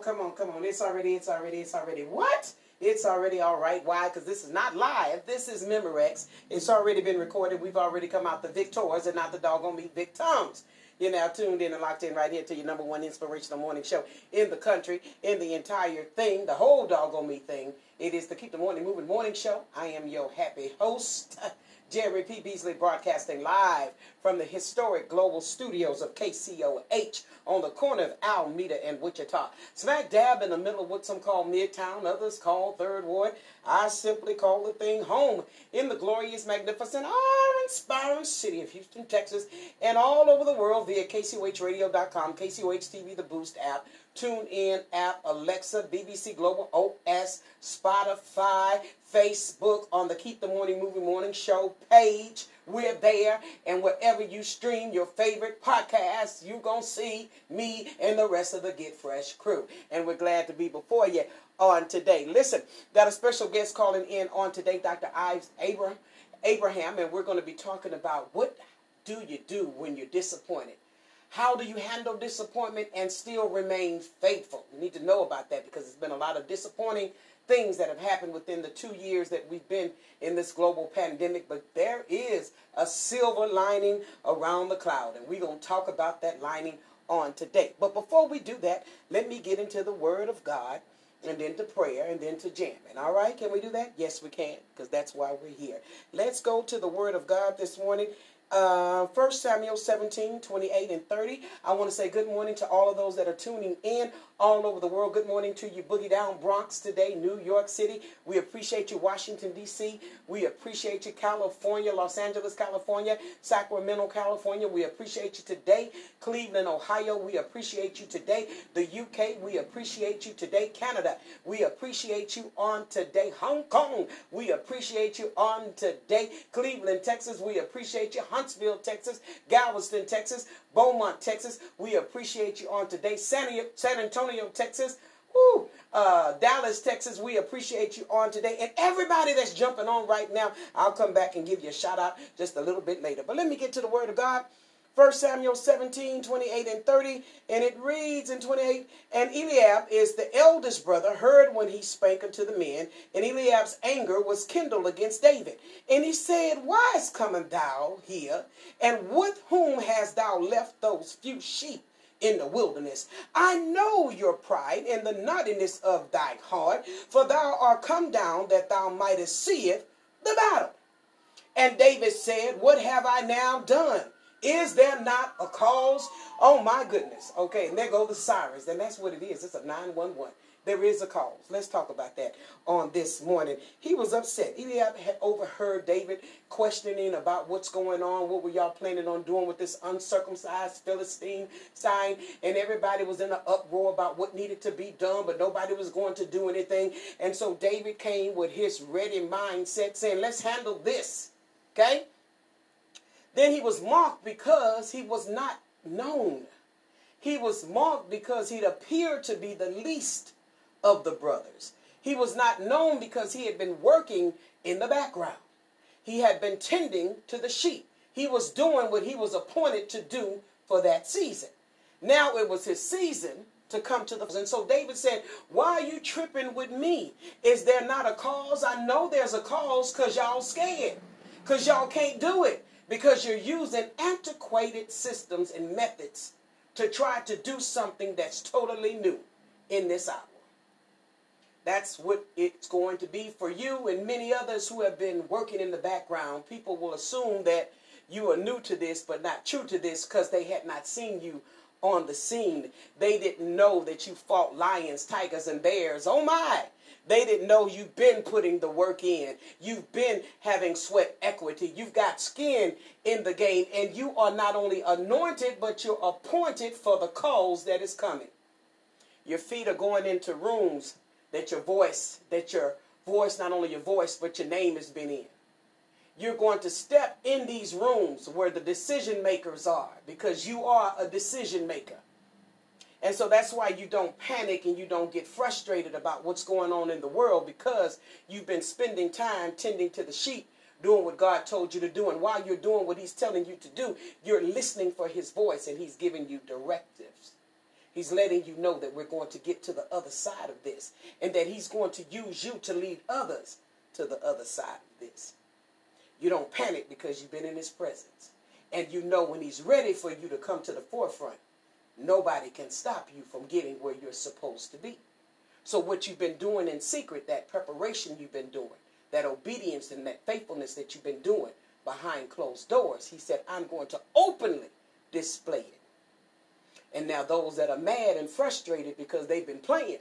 Come on, come on. It's already. What? It's already all right. Why? Because this is not live. This is Memorex. It's already been recorded. We've already come out the victors and not the doggone me victims. You're now tuned in and locked in right here to your number one inspirational morning show in the country, in the entire thing, the whole doggone me thing. It is the Keep the Morning Moving Morning Show. I am your happy host, Jerry P. Beasley, broadcasting live from the historic global studios of KCOH on the corner of Alameda and Wichita. Smack dab in the middle of what some call Midtown, others call Third Ward. I simply call the thing home in the glorious, magnificent, awe-inspiring city of Houston, Texas, and all over the world via KCOHradio.com, KCOH-TV, the Boost app, TuneIn app, Alexa, BBC Global, OS, Spotify, Facebook, on the Keep the Morning Movie Morning Show page. We're there. And wherever you stream your favorite podcasts, you're going to see me and the rest of the Get Fresh crew. And we're glad to be before you on today. Listen, got a special guest calling in on today, Dr. Ives Abraham, and we're going to be talking about what do you do when you're disappointed? How do you handle disappointment and still remain faithful? You need to know about that because there's been a lot of disappointing things that have happened within the 2 years that we've been in this global pandemic, but there is a silver lining around the cloud, and we're going to talk about that lining on today. But before we do that, let me get into the Word of God, and then to prayer, and then to jamming. All right, can we do that? Yes, we can, because that's why we're here. Let's go to the Word of God this morning. 1 Samuel 17, 28 and 30. I want to say good morning to all of those that are tuning in all over the world. Good morning to you, Boogie Down Bronx today, New York City. We appreciate you, Washington, D.C. We appreciate you, California, Los Angeles, California, Sacramento, California. We appreciate you today, Cleveland, Ohio. We appreciate you today, the U.K. We appreciate you today, Canada. We appreciate you on today, Hong Kong. We appreciate you on today, Cleveland, Texas. We appreciate you, Huntsville, Texas, Galveston, Texas, Beaumont, Texas. We appreciate you on today. San Antonio, Texas. Woo! Dallas, Texas. We appreciate you on today. And everybody that's jumping on right now, I'll come back and give you a shout out just a little bit later. But let me get to the Word of God. 1 Samuel 17, 28 and 30. And it reads in 28, and Eliab is the eldest brother, heard when he spake unto the men. And Eliab's anger was kindled against David. And he said, Why is coming thou here? And with whom hast thou left those few sheep in the wilderness? I know your pride and the naughtiness of thy heart, for thou art come down that thou mightest seeth the battle. And David said, What have I now done? Is there not a cause? Oh, my goodness. Okay, and there go the sirens, and that's what it is. It's a 911. There is a cause. Let's talk about that on this morning. He was upset. Eliab had overheard David questioning about what's going on. What were y'all planning on doing with this uncircumcised Philistine sign? And everybody was in an uproar about what needed to be done, but nobody was going to do anything. And so David came with his ready mindset saying, let's handle this, okay? Then he was mocked because he was not known. He was mocked because he'd appeared to be the least of the brothers. He was not known because he had been working in the background. He had been tending to the sheep. He was doing what he was appointed to do for that season. Now it was his season to come to the... And so David said, why are you tripping with me? Is there not a cause? I know there's a cause because y'all scared. Because y'all can't do it. Because you're using antiquated systems and methods to try to do something that's totally new in this hour. That's what it's going to be for you and many others who have been working in the background. People will assume that you are new to this, but not true to this because they had not seen you on the scene. They didn't know that you fought lions, tigers, and bears. Oh my! They didn't know you've been putting the work in. You've been having sweat equity. You've got skin in the game. And you are not only anointed, but you're appointed for the cause that is coming. Your feet are going into rooms that your voice, not only your voice, but your name has been in. You're going to step in these rooms where the decision makers are because you are a decision maker. And so that's why you don't panic and you don't get frustrated about what's going on in the world because you've been spending time tending to the sheep, doing what God told you to do. And while you're doing what he's telling you to do, you're listening for his voice and he's giving you directives. He's letting you know that we're going to get to the other side of this and that he's going to use you to lead others to the other side of this. You don't panic because you've been in his presence. And you know when he's ready for you to come to the forefront, nobody can stop you from getting where you're supposed to be. So what you've been doing in secret, that preparation you've been doing, that obedience and that faithfulness that you've been doing behind closed doors, he said, I'm going to openly display it. And now those that are mad and frustrated because they've been playing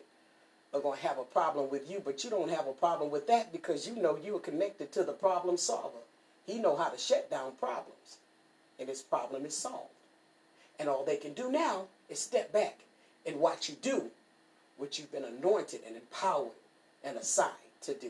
are going to have a problem with you, but you don't have a problem with that because you know you are connected to the problem solver. He knows how to shut down problems, and his problem is solved. And all they can do now is step back in what you do, what you've been anointed and empowered and assigned to do.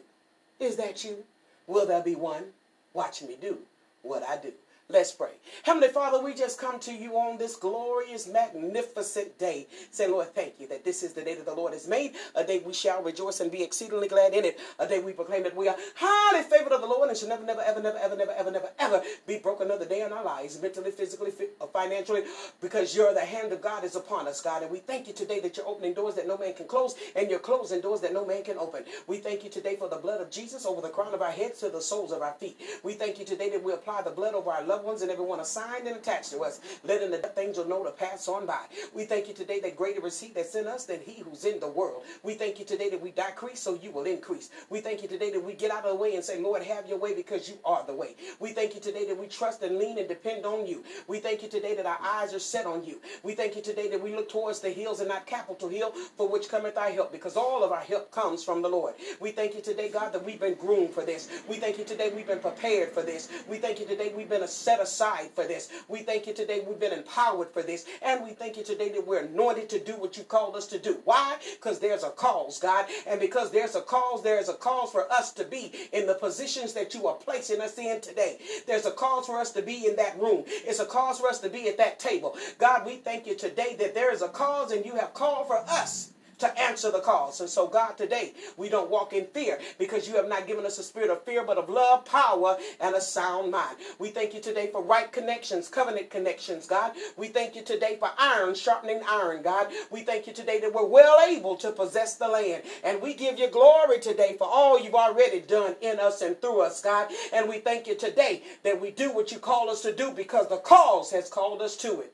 Is that you? Will there be one? Watch me do what I do. Let's pray. Heavenly Father, we just come to you on this glorious, magnificent day. Say, Lord, thank you that this is the day that the Lord has made, a day we shall rejoice and be exceedingly glad in it, a day we proclaim that we are highly favored of the Lord and shall never, never, ever, never, ever, never, ever, never, ever be broken another day in our lives, mentally, physically, financially, because you're the hand of God is upon us, God. And we thank you today that you're opening doors that no man can close and you're closing doors that no man can open. We thank you today for the blood of Jesus over the crown of our heads to the soles of our feet. We thank you today that we apply the blood over our love ones and everyone assigned and attached to us, letting the death angel know to pass on by. We thank you today that greater is he that's in us than he who's in the world. We thank you today that we decrease so you will increase. We thank you today that we get out of the way and say, Lord, have your way because you are the way. We thank you today that we trust and lean and depend on you. We thank you today that our eyes are set on you. We thank you today that we look towards the hills and not Capitol Hill, for which cometh our help, because all of our help comes from the Lord. We thank you today, God, that we've been groomed for this. We thank you today we've been prepared for this. We thank you today we've been set aside for this. We thank you today we've been empowered for this, and we thank you today that we're anointed to do what you called us to do. Why? Because there's a cause, God, and because there's a cause for us to be in the positions that you are placing us in today. There's a cause for us to be in that room. It's a cause for us to be at that table. God, we thank you today that there is a cause, and you have called for us to answer the calls. And so, God, today we don't walk in fear, because you have not given us a spirit of fear, but of love, power, and a sound mind. We thank you today for right connections, covenant connections, God. We thank you today for iron sharpening iron, God. We thank you today that we're well able to possess the land. And we give you glory today for all you've already done in us and through us, God. And we thank you today that we do what you call us to do, because the cause has called us to it.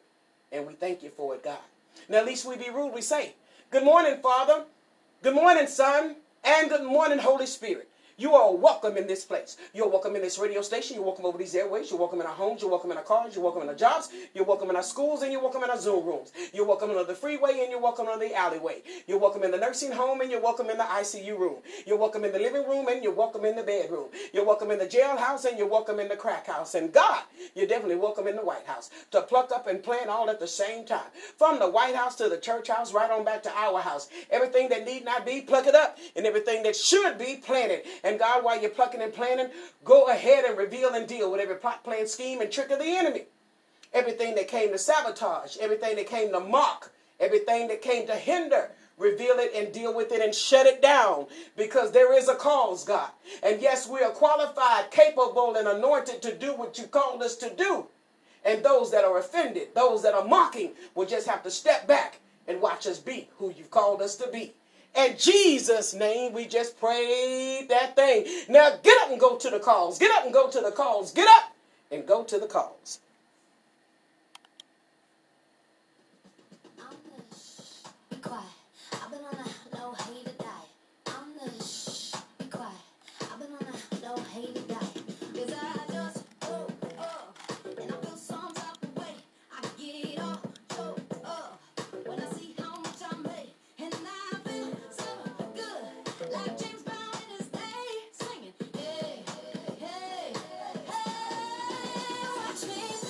And we thank you for it, God. Now, lest we be rude, we say, good morning, Father. Good morning, Son. And good morning, Holy Spirit. You are welcome in this place. You're welcome in this radio station. You're welcome over these airways. You're welcome in our homes. You're welcome in our cars. You're welcome in our jobs. You're welcome in our schools, and you're welcome in our Zoom rooms. You're welcome on the freeway, and you're welcome on the alleyway. You're welcome in the nursing home, and you're welcome in the ICU room. You're welcome in the living room, and you're welcome in the bedroom. You're welcome in the jailhouse, and you're welcome in the crack house. And God, you're definitely welcome in the White House, to pluck up and plant all at the same time. From the White House to the church house, right on back to our house. Everything that need not be, pluck it up, and everything that should be, planted. And God, while you're plucking and planning, go ahead and reveal and deal with every plot, plan, scheme, and trick of the enemy. Everything that came to sabotage, everything that came to mock, everything that came to hinder, reveal it and deal with it and shut it down, because there is a cause, God. And yes, we are qualified, capable, and anointed to do what you called us to do. And those that are offended, those that are mocking, will just have to step back and watch us be who you've called us to be. In Jesus' name, we just prayed that thing. Now get up and go to the calls. Get up and go to the calls. Get up and go to the calls. Watch me.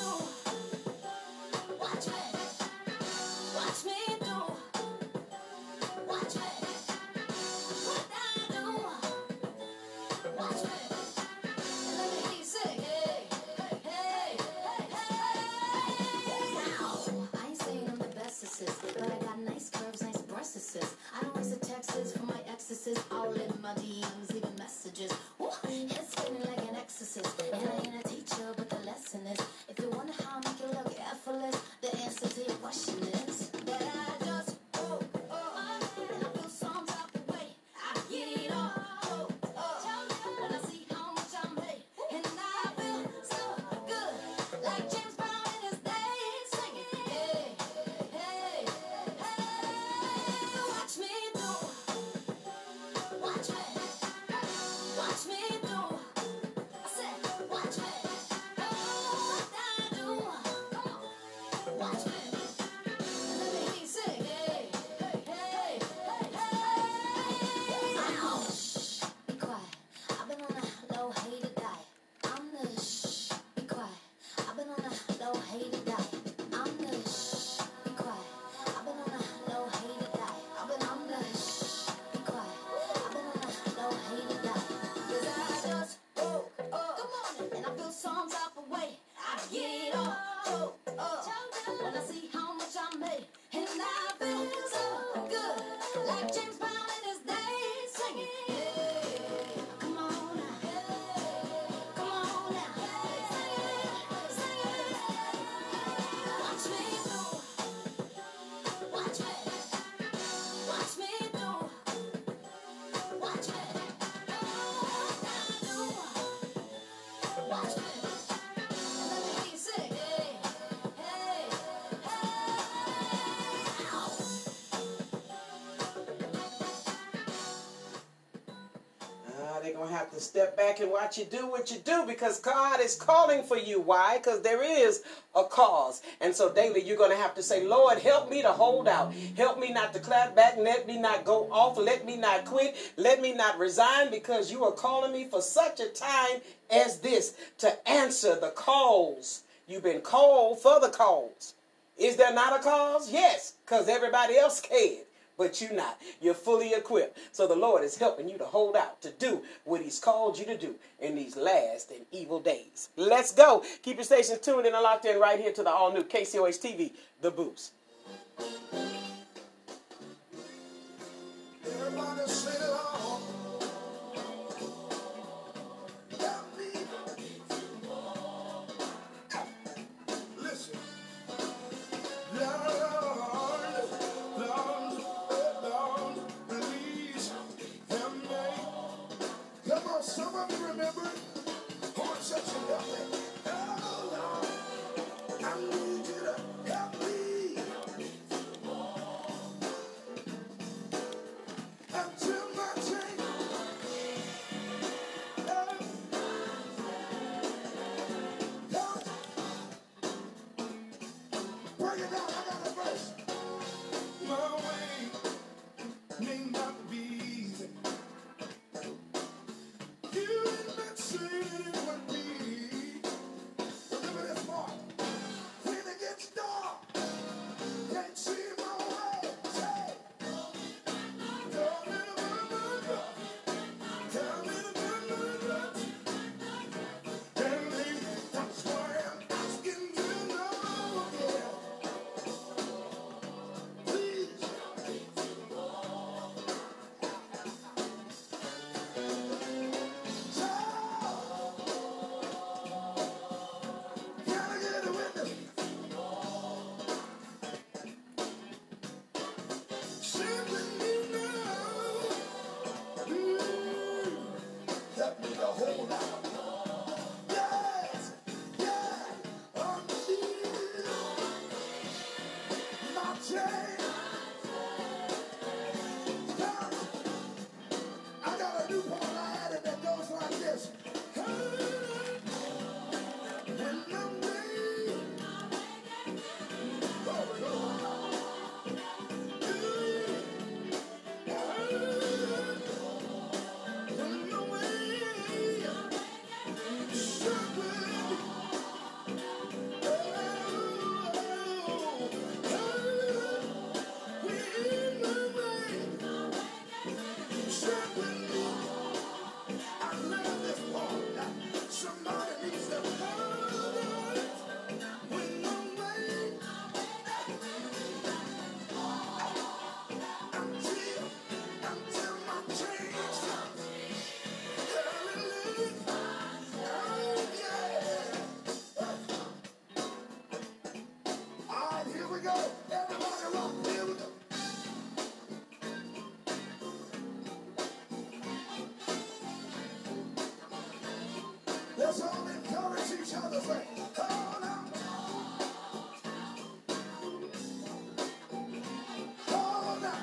they're going to have to step back and watch you do what you do, because God is calling for you. Why? Because there is a cause. And so daily you're going to have to say, Lord, help me to hold out. Help me not to clap back. Let me not go off. Let me not quit. Let me not resign, because you are calling me for such a time as this to answer the calls. You've been called for the cause. Is there not a cause? Yes, because everybody else can. But you're not. You're fully equipped. So the Lord is helping you to hold out, to do what he's called you to do in these last and evil days. Let's go. Keep your stations tuned in and locked in right here to the all-new KCOH-TV, The Boost. Everybody sing along. Listen. Some of you remember such and nothing. Oh Lord, I need you to help me. Until my change. Work it out, I got a verse. My way may not be easy. Let's all encourage each other. Say, call out. Call out.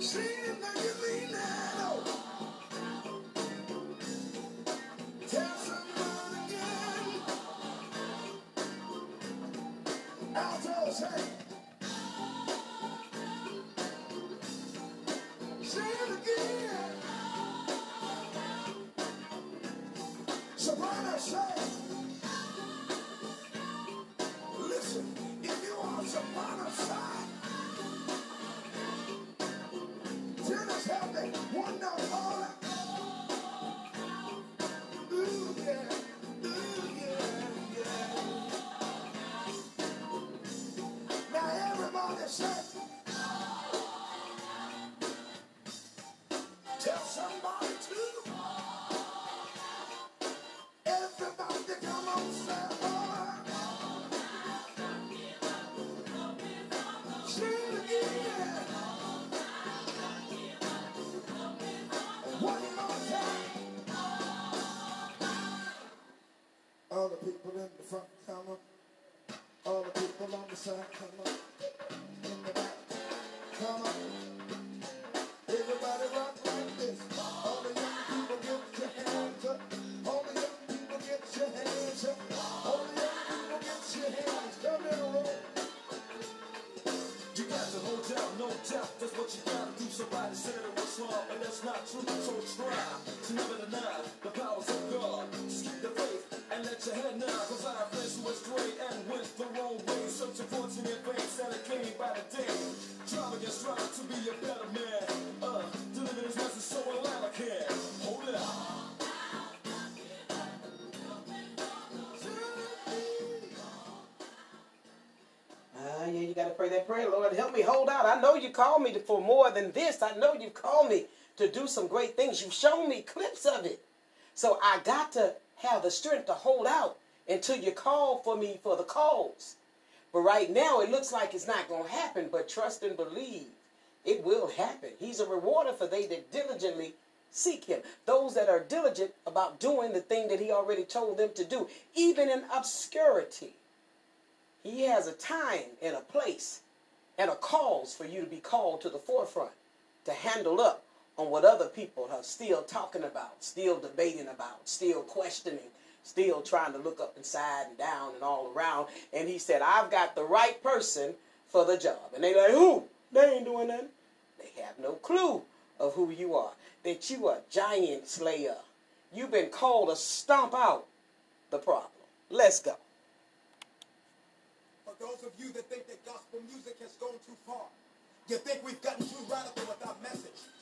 Sing it like you mean now. Tell someone again. Alto, say. Sing it again. Soprano, say, listen, if you are soprano side, tenors have that one note all out. Ooh, yeah, ooh, yeah, yeah. Now everybody say, tell somebody to. All the people in the front come up, all the people on the side come up, in the back come up, everybody. it's not true, so try to never deny the powers of God. Just keep the faith and let your head nod, cause I have friends who was great and went the wrong way, searching for fortune in banks that it came by the day. Try again, strive to be a better man, delivering his message so a lot I can. Hold it up. Yeah, you got to pray that prayer. Lord, help me hold out. I know you called me for more than this. I know you've called me to do some great things. You've shown me clips of it. So I got to have the strength to hold out until you call for me for the calls. But right now, it looks like it's not going to happen, but trust and believe it will happen. He's a rewarder for they that diligently seek him. Those that are diligent about doing the thing that he already told them to do, even in obscurity. He has a time and a place and a cause for you to be called to the forefront, to handle up on what other people are still talking about, still debating about, still questioning, still trying to look up and side and down and all around. And he said, I've got the right person for the job. And they like, who? They ain't doing nothing. They have no clue of who you are, that you are a giant slayer. You've been called to stomp out the problem. Let's go. Those of you that think that gospel music has gone too far, you think we've gotten too radical with our message.